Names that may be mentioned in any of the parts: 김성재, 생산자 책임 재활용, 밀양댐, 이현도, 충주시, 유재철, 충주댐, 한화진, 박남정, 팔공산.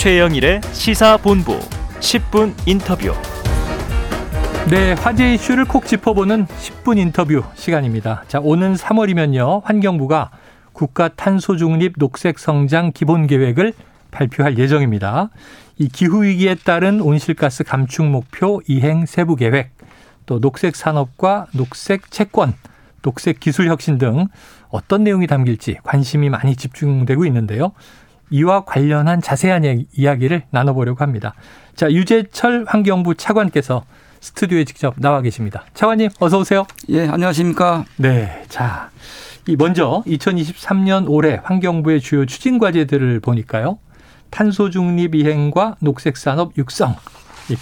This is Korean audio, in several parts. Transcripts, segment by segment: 최영일의 시사본부 10분 인터뷰. 네, 화제 이슈를 콕 짚어보는 10분 인터뷰 시간입니다. 자, 오는 3월이면요 환경부가 국가탄소중립 녹색성장 기본계획을 발표할 예정입니다. 이 기후위기에 따른 온실가스 감축 목표 이행 세부계획, 또 녹색산업과 녹색채권, 녹색기술혁신 등 어떤 내용이 담길지 관심이 많이 집중되고 있는데요. 이와 관련한 자세한 이야기를 나눠보려고 합니다. 자, 유재철 환경부 차관께서 스튜디오에 직접 나와 계십니다. 차관님, 어서 오세요. 예, 안녕하십니까. 네, 자, 먼저 2023년 올해 환경부의 주요 추진 과제들을 보니까요, 탄소 중립 이행과 녹색 산업 육성,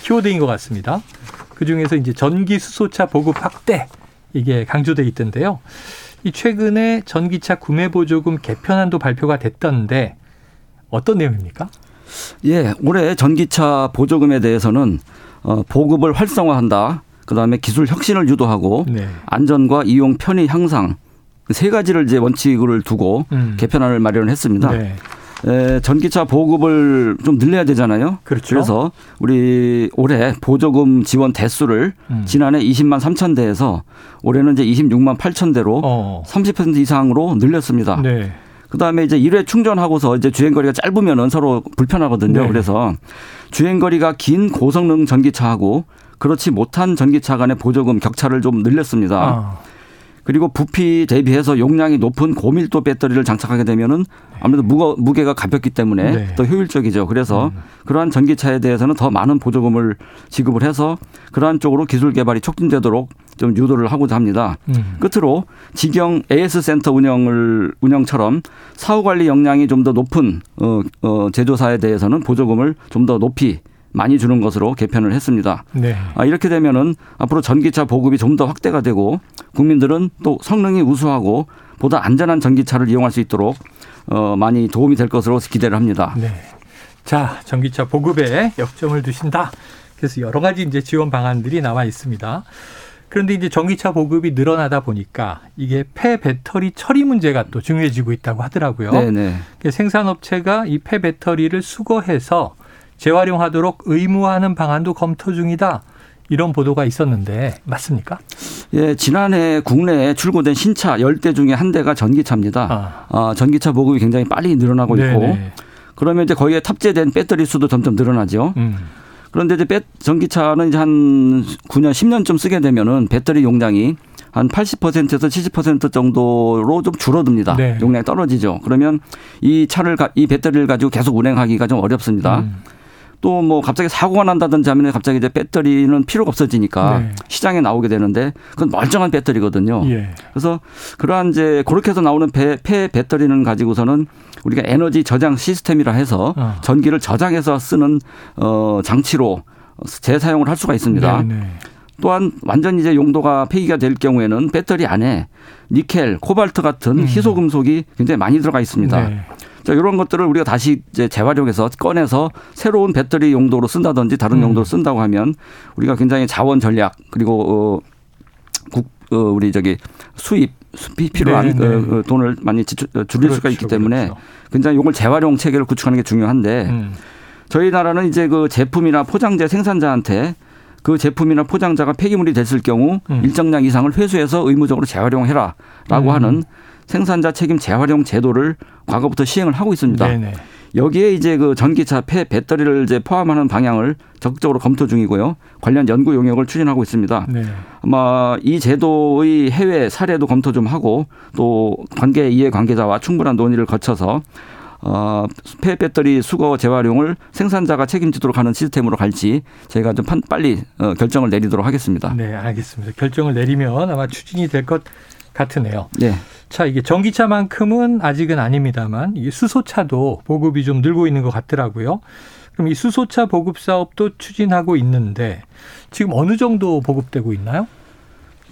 키워드인 것 같습니다. 그 중에서 이제 전기 수소차 보급 확대, 이게 강조돼 있던데요. 이 최근에 전기차 구매 보조금 개편안도 발표가 됐던데 어떤 내용입니까? 예, 올해 전기차 보조금에 대해서는 보급을 활성화한다. 그다음에 기술 혁신을 유도하고, 네, 안전과 이용 편의 향상, 세 가지를 이제 원칙을 두고 개편안을 마련했습니다. 네. 전기차 보급을 좀 늘려야 되잖아요. 그렇죠. 그래서 우리 올해 보조금 지원 대수를 지난해 20만 3천 대에서 올해는 이제 26만 8천 대로 30% 이상으로 늘렸습니다. 네. 그다음에 이제 1회 충전하고서 이제 주행거리가 짧으면 서로 불편하거든요. 네. 그래서 주행거리가 긴 고성능 전기차하고 그렇지 못한 전기차 간의 보조금 격차를 좀 늘렸습니다. 그리고 부피 대비해서 용량이 높은 고밀도 배터리를 장착하게 되면은 아무래도 무게가 가볍기 때문에, 네, 더 효율적이죠. 그래서 그러한 전기차에 대해서는 더 많은 보조금을 지급을 해서 그러한 쪽으로 기술 개발이 촉진되도록 좀 유도를 하고자 합니다. 끝으로 직영 AS 센터 운영처럼 사후 관리 역량이 좀 더 높은 제조사에 대해서는 보조금을 좀 더 높이 많이 주는 것으로 개편을 했습니다. 네. 이렇게 되면은 앞으로 전기차 보급이 좀 더 확대가 되고 국민들은 또 성능이 우수하고 보다 안전한 전기차를 이용할 수 있도록 많이 도움이 될 것으로 기대를 합니다. 네. 자, 전기차 보급에 역점을 두신다. 그래서 여러 가지 이제 지원 방안들이 나와 있습니다. 그런데 이제 전기차 보급이 늘어나다 보니까 이게 폐배터리 처리 문제가 또 중요해지고 있다고 하더라고요. 네네. 생산업체가 이 폐배터리를 수거해서 재활용하도록 의무화하는 방안도 검토 중이다. 이런 보도가 있었는데 맞습니까? 예, 지난해 국내에 출고된 신차 10대 중에 한 대가 전기차입니다. 전기차 보급이 굉장히 빨리 늘어나고 있고, 네네, 그러면 이제 거기에 탑재된 배터리 수도 점점 늘어나죠. 그런데 이제 전기차는 이제 한 9년, 10년쯤 쓰게 되면은 배터리 용량이 한 80%에서 70% 정도로 좀 줄어듭니다. 네. 용량이 떨어지죠. 그러면 이 배터리를 가지고 계속 운행하기가 좀 어렵습니다. 또 뭐 갑자기 사고가 난다든지 하면 갑자기 이제 배터리는 필요가 없어지니까, 네, 시장에 나오게 되는데 그건 멀쩡한 배터리거든요. 예. 그래서 그러한 이제 그렇게 해서 나오는 폐배터리는 가지고서는 우리가 에너지 저장 시스템이라 해서 전기를 저장해서 쓰는 장치로 재사용을 할 수가 있습니다. 네네. 또한 완전히 이제 용도가 폐기가 될 경우에는 배터리 안에 니켈, 코발트 같은 희소금속이 굉장히 많이 들어가 있습니다. 네. 자, 이런 것들을 우리가 다시 이제 재활용해서 꺼내서 새로운 배터리 용도로 쓴다든지 다른 용도로 쓴다고 하면 우리가 굉장히 자원 전략, 그리고 우리 수입이 필요한, 네, 네, 돈을 많이 줄일 수가 있기 때문에, 그렇죠, 굉장히 이걸 재활용 체계를 구축하는 게 중요한데, 저희 나라는 이제 그 제품이나 포장재 생산자한테 그 제품이나 포장자가 폐기물이 됐을 경우 일정량 이상을 회수해서 의무적으로 재활용해라라고 하는 생산자 책임 재활용 제도를 과거부터 시행을 하고 있습니다. 네네. 여기에 이제 그 전기차 폐배터리를 이제 포함하는 방향을 적극적으로 검토 중이고요. 관련 연구 용역을 추진하고 있습니다. 네. 아마 이 제도의 해외 사례도 검토 좀 하고 또 이해관계자와 충분한 논의를 거쳐서 폐배터리 수거 재활용을 생산자가 책임지도록 하는 시스템으로 갈지 저희가 좀 빨리 결정을 내리도록 하겠습니다. 네, 알겠습니다. 결정을 내리면 아마 추진이 될 것 같으네요. 네. 자, 이게 전기차만큼은 아직은 아닙니다만 이게 수소차도 보급이 좀 늘고 있는 것 같더라고요. 그럼 이 수소차 보급 사업도 추진하고 있는데 지금 어느 정도 보급되고 있나요?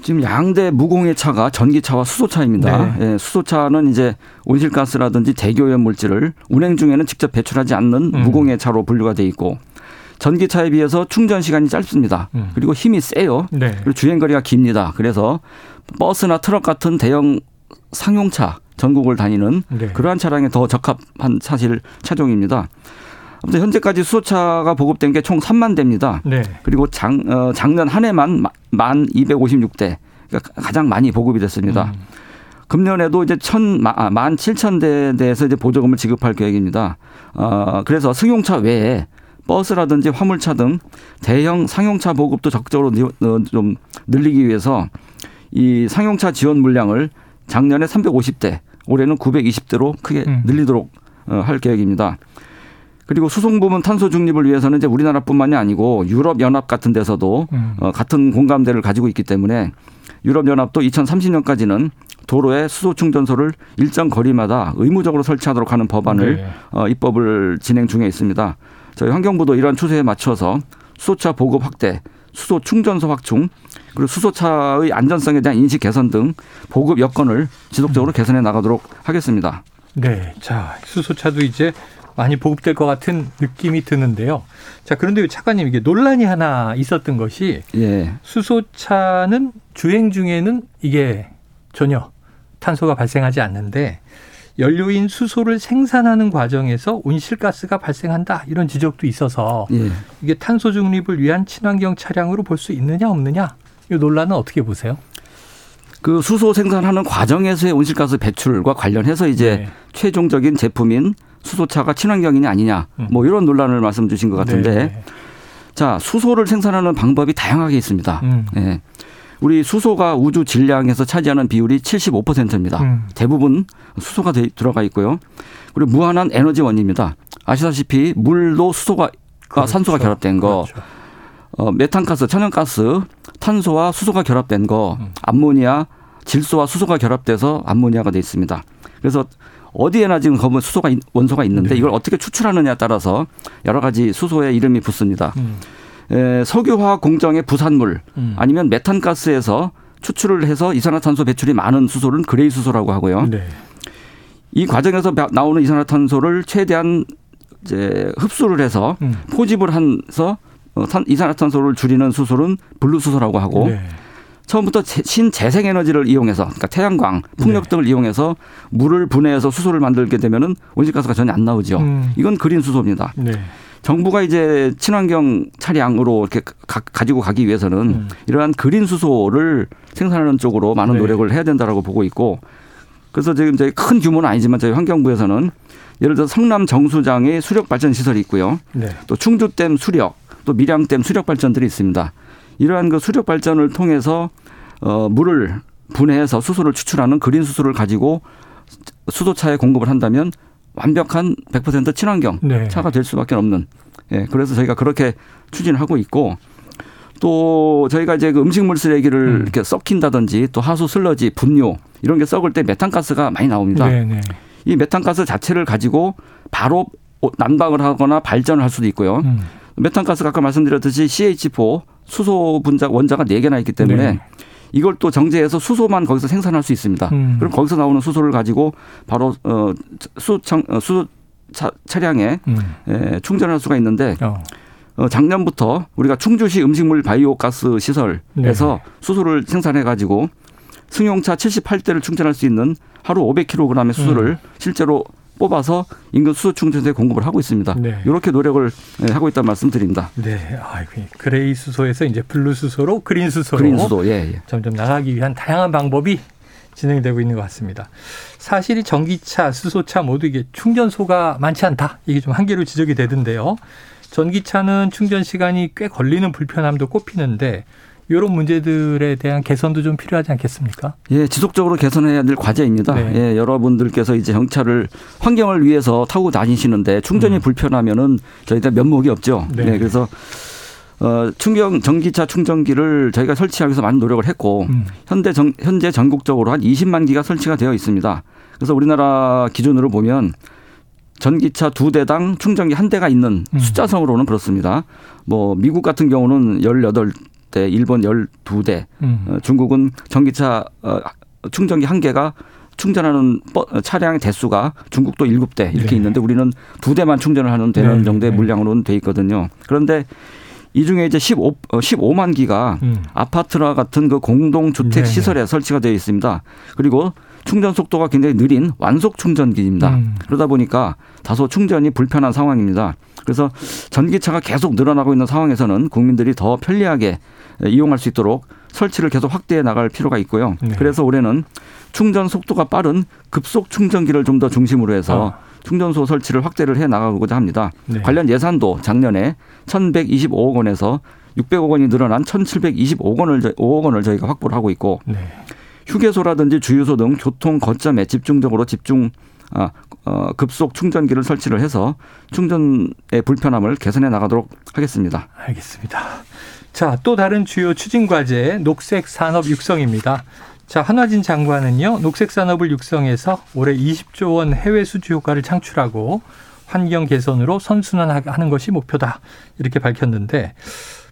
지금 양대 무공해 차가 전기차와 수소차입니다. 네. 예, 수소차는 이제 온실가스라든지 대기오염 물질을 운행 중에는 직접 배출하지 않는 무공해 차로 분류가 돼 있고, 전기차에 비해서 충전 시간이 짧습니다. 그리고 힘이 세요. 네. 그리고 주행거리가 깁니다. 그래서 버스나 트럭 같은 대형 상용차 전국을 다니는, 네, 그러한 차량에 더 적합한 차종입니다. 아무튼 현재까지 수소차가 보급된 게 총 3만 대입니다. 네. 그리고 작년 한 해만 1,256대, 그러니까 가장 많이 보급이 됐습니다. 금년에도 이제 17,000대에 대해서 이제 보조금을 지급할 계획입니다. 그래서 승용차 외에 버스라든지 화물차 등 대형 상용차 보급도 적극적으로 좀 늘리기 위해서 이 상용차 지원 물량을 작년에 350대, 올해는 920대로 크게 늘리도록 할 계획입니다. 그리고 수송부문 탄소 중립을 위해서는 이제 우리나라뿐만이 아니고 유럽연합 같은 데서도 같은 공감대를 가지고 있기 때문에 유럽연합도 2030년까지는 도로에 수소 충전소를 일정 거리마다 의무적으로 설치하도록 하는 법안을 입법을 진행 중에 있습니다. 저희 환경부도 이러한 추세에 맞춰서 수소차 보급 확대, 수소 충전소 확충, 그리고 수소차의 안전성에 대한 인식 개선 등 보급 여건을 지속적으로 개선해 나가도록 하겠습니다. 네, 자 수소차도 이제 많이 보급될 것 같은 느낌이 드는데요. 자, 그런데 작가님 이게 논란이 하나 있었던 것이 예. 수소차는 주행 중에는 이게 전혀 탄소가 발생하지 않는데 연료인 수소를 생산하는 과정에서 온실가스가 발생한다 이런 지적도 있어서 예. 이게 탄소 중립을 위한 친환경 차량으로 볼 수 있느냐 없느냐 이 논란은 어떻게 보세요? 그 수소 생산하는 과정에서의 온실가스 배출과 관련해서 이제 네. 최종적인 제품인 수소차가 친환경이냐 아니냐 뭐 이런 논란을 말씀 주신 것 같은데 네. 자 수소를 생산하는 방법이 다양하게 있습니다. 예. 우리 수소가 우주 질량에서 차지하는 비율이 75%입니다. 대부분 수소가 들어가 있고요. 그리고 무한한 에너지원입니다. 아시다시피 물도 수소가 그렇죠. 산소가 결합된 거, 그렇죠. 메탄가스, 천연가스, 탄소와 수소가 결합된 거, 암모니아, 질소와 수소가 결합돼서 암모니아가 돼 있습니다. 그래서 어디에나 지금 검은 수소가 원소가 있는데 네. 이걸 어떻게 추출하느냐에 따라서 여러 가지 수소의 이름이 붙습니다. 석유화학 공정의 부산물 아니면 메탄가스에서 추출을 해서 이산화탄소 배출이 많은 수소는 그레이 수소라고 하고요. 네. 이 과정에서 나오는 이산화탄소를 최대한 이제 흡수를 해서 포집을 해서 이산화탄소를 줄이는 수소는 블루 수소라고 하고 네. 처음부터 신재생에너지를 이용해서 그러니까 태양광, 풍력 네. 등을 이용해서 물을 분해해서 수소를 만들게 되면은 온실가스가 전혀 안 나오죠. 이건 그린 수소입니다. 네. 정부가 이제 친환경 차량으로 이렇게 가지고 가기 위해서는 이러한 그린 수소를 생산하는 쪽으로 많은 네. 노력을 해야 된다라고 보고 있고 그래서 지금 이제 큰 규모는 아니지만 저희 환경부에서는 예를 들어 성남 정수장의 수력 발전 시설이 있고요. 네. 또 충주댐 수력, 또 밀양댐 수력 발전들이 있습니다. 이러한 그 수력 발전을 통해서 물을 분해해서 수소를 추출하는 그린 수소를 가지고 수소차에 공급을 한다면 완벽한 100% 친환경 네. 차가 될 수밖에 없는. 예, 그래서 저희가 그렇게 추진하고 있고 또 저희가 이제 그 음식물 쓰레기를 이렇게 썩힌다든지 또 하수 슬러지, 분뇨 이런 게 썩을 때 메탄가스가 많이 나옵니다. 네, 네. 이 메탄가스 자체를 가지고 바로 난방을 하거나 발전을 할 수도 있고요. 메탄가스가 아까 말씀드렸듯이 CH4 수소 분자 원자가 4개나 있기 때문에 네. 이걸 또 정제해서 수소만 거기서 생산할 수 있습니다. 그럼 거기서 나오는 수소를 가지고 바로 차량에 충전할 수가 있는데 작년부터 우리가 충주시 음식물 바이오가스 시설에서 네. 수소를 생산해가지고 승용차 78대를 충전할 수 있는 하루 500kg의 수소를 실제로 뽑아서 인근 수소 충전소에 공급을 하고 있습니다. 네. 이렇게 노력을 하고 있다는 말씀드립니다. 네, 그레이 수소에서 이제 블루 수소로 그린 수소로 그린 수소. 예, 예. 점점 나가기 위한 다양한 방법이 진행되고 있는 것 같습니다. 사실 이 전기차, 수소차 모두 이게 충전소가 많지 않다. 이게 좀 한계로 지적이 되던데요. 전기차는 충전 시간이 꽤 걸리는 불편함도 꼽히는데 이런 문제들에 대한 개선도 좀 필요하지 않겠습니까? 예, 지속적으로 개선해야 될 과제입니다. 네. 예, 여러분들께서 이제 전차를 환경을 위해서 타고 다니시는데 충전이 불편하면은 저희가 면목이 없죠. 네, 예, 그래서 전기차 충전기를 저희가 설치하기 위해서 많은 노력을 했고 현재 전국적으로 한 20만 기가 설치가 되어 있습니다. 그래서 우리나라 기준으로 보면 전기차 2대당 충전기 1대가 있는 숫자성으로는 그렇습니다. 뭐 미국 같은 경우는 18대, 일본 12대, 중국은 전기차 충전기 1개가 충전하는 차량의 대수가 중국도 7대 이렇게 네. 있는데 우리는 2대만 충전을 하는 되는 네. 정도의 물량으로는 돼 있거든요. 그런데 이 중에 이제 15만 기가 아파트와 같은 그 공동주택 시설에 설치가 되어 있습니다. 그리고 충전 속도가 굉장히 느린 완속 충전기입니다. 그러다 보니까 다소 충전이 불편한 상황입니다. 그래서 전기차가 계속 늘어나고 있는 상황에서는 국민들이 더 편리하게 이용할 수 있도록 설치를 계속 확대해 나갈 필요가 있고요. 네. 그래서 올해는 충전 속도가 빠른 급속 충전기를 좀 더 중심으로 해서 충전소 설치를 확대를 해 나가고자 합니다. 네. 관련 예산도 작년에 1,125억 원에서 600억 원이 늘어난 1,725억 원을 저희가 확보를 하고 있고 네. 휴게소라든지 주유소 등 교통 거점에 집중적으로 급속 충전기를 설치를 해서 충전의 불편함을 개선해 나가도록 하겠습니다. 알겠습니다. 자, 또 다른 주요 추진 과제 녹색 산업 육성입니다. 자, 한화진 장관은요, 녹색 산업을 육성해서 올해 20조 원 해외 수주 효과를 창출하고 환경 개선으로 선순환하는 것이 목표다 이렇게 밝혔는데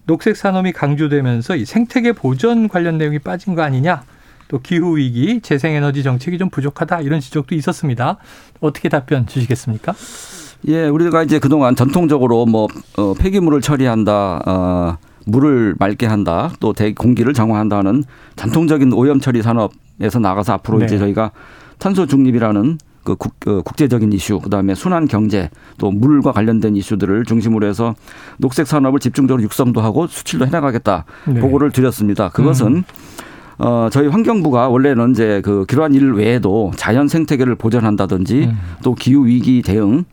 녹색 산업이 강조되면서 이 생태계 보전 관련 내용이 빠진 거 아니냐? 또 기후 위기, 재생에너지 정책이 좀 부족하다 이런 지적도 있었습니다. 어떻게 답변 주시겠습니까? 예, 우리가 이제 그동안 전통적으로 폐기물을 처리한다. 물을 맑게 한다. 또 공기를 정화한다는 전통적인 오염 처리 산업에서 나가서 앞으로 네. 이제 저희가 탄소 중립이라는 그 국제적인 이슈, 그다음에 순환 경제, 또 물과 관련된 이슈들을 중심으로 해서 녹색 산업을 집중적으로 육성도 하고 수출도 해 나가겠다. 네. 보고를 드렸습니다. 그것은 저희 환경부가 원래는 이제 그 그러한 일 외에도 자연 생태계를 보전한다든지 또 기후 위기 대응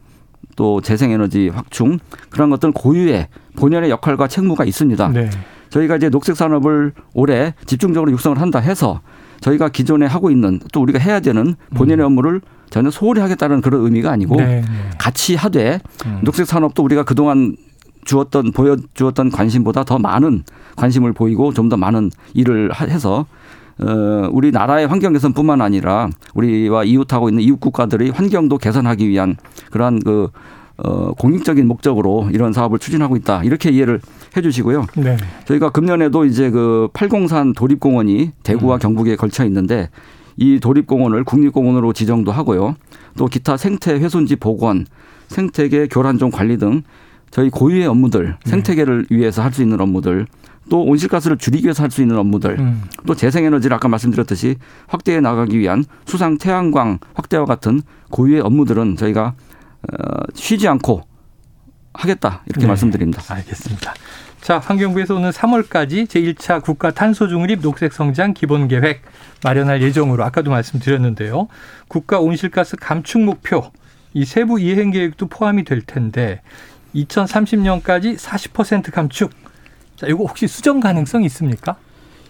또 재생에너지 확충 그런 것들은 고유의 본연의 역할과 책무가 있습니다. 네. 저희가 이제 녹색 산업을 올해 집중적으로 육성을 한다 해서 저희가 기존에 하고 있는 또 우리가 해야 되는 본연의 업무를 전혀 소홀히 하겠다는 그런 의미가 아니고 네. 같이 하되 녹색 산업도 우리가 그동안 보여주었던 관심보다 더 많은 관심을 보이고 좀 더 많은 일을 해서 우리 나라의 환경 개선뿐만 아니라 우리와 이웃하고 있는 이웃 국가들의 환경도 개선하기 위한 그러한 공익적인 목적으로 이런 사업을 추진하고 있다. 이렇게 이해를 해 주시고요. 네. 저희가 금년에도 이제 그 팔공산 도립공원이 대구와 경북에 걸쳐 있는데 이 도립공원을 국립공원으로 지정도 하고요. 또 기타 생태 훼손지 복원, 생태계 교란종 관리 등 저희 고유의 업무들, 생태계를 위해서 할 수 있는 업무들, 또 온실가스를 줄이기 위해서 할 수 있는 업무들, 또 재생에너지를 아까 말씀드렸듯이 확대해 나가기 위한 수상 태양광 확대와 같은 고유의 업무들은 저희가 쉬지 않고 하겠다 이렇게 네. 말씀드립니다. 알겠습니다. 자, 환경부에서 오는 3월까지 제1차 국가 탄소중립 녹색성장 기본계획 마련할 예정으로 아까도 말씀드렸는데요. 국가 온실가스 감축 목표 이 세부 이행 계획도 포함이 될 텐데 2030년까지 40% 감축. 자, 이거 혹시 수정 가능성이 있습니까?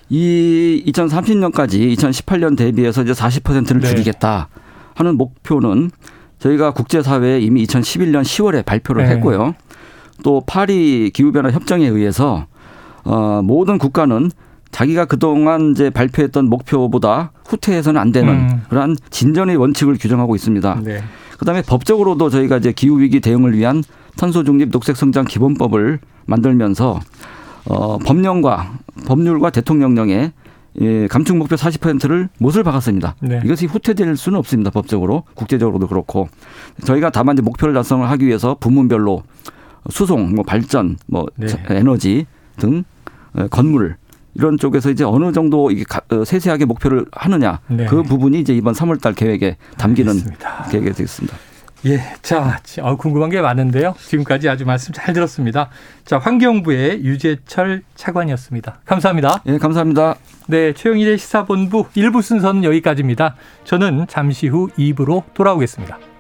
이 2030년까지 2018년 대비해서 이제 40%를 네. 줄이겠다 하는 목표는 저희가 국제사회에 이미 2011년 10월에 발표를 네. 했고요. 또 파리 기후변화 협정에 의해서 모든 국가는 자기가 그동안 이제 발표했던 목표보다 후퇴해서는 안 되는 그러한 진전의 원칙을 규정하고 있습니다. 네. 그다음에 법적으로도 저희가 이제 기후위기 대응을 위한 탄소중립 녹색성장 기본법을 만들면서 법률과 대통령령에 감축 목표 40%를 못을 박았습니다. 네. 이것이 후퇴될 수는 없습니다. 법적으로 국제적으로도 그렇고 저희가 다만 이제 목표를 달성을 하기 위해서 부문별로 수송, 발전, 네. 에너지 등 건물 이런 쪽에서 이제 어느 정도 이게 세세하게 목표를 하느냐 네. 그 부분이 이제 이번 3월달 계획에 담기는 계획이 되겠습니다. 예, 자, 궁금한 게 많은데요. 지금까지 아주 말씀 잘 들었습니다. 자, 환경부의 유재철 차관이었습니다. 감사합니다. 예, 감사합니다. 네, 최영일의 시사본부 1부 순서는 여기까지입니다. 저는 잠시 후 2부로 돌아오겠습니다.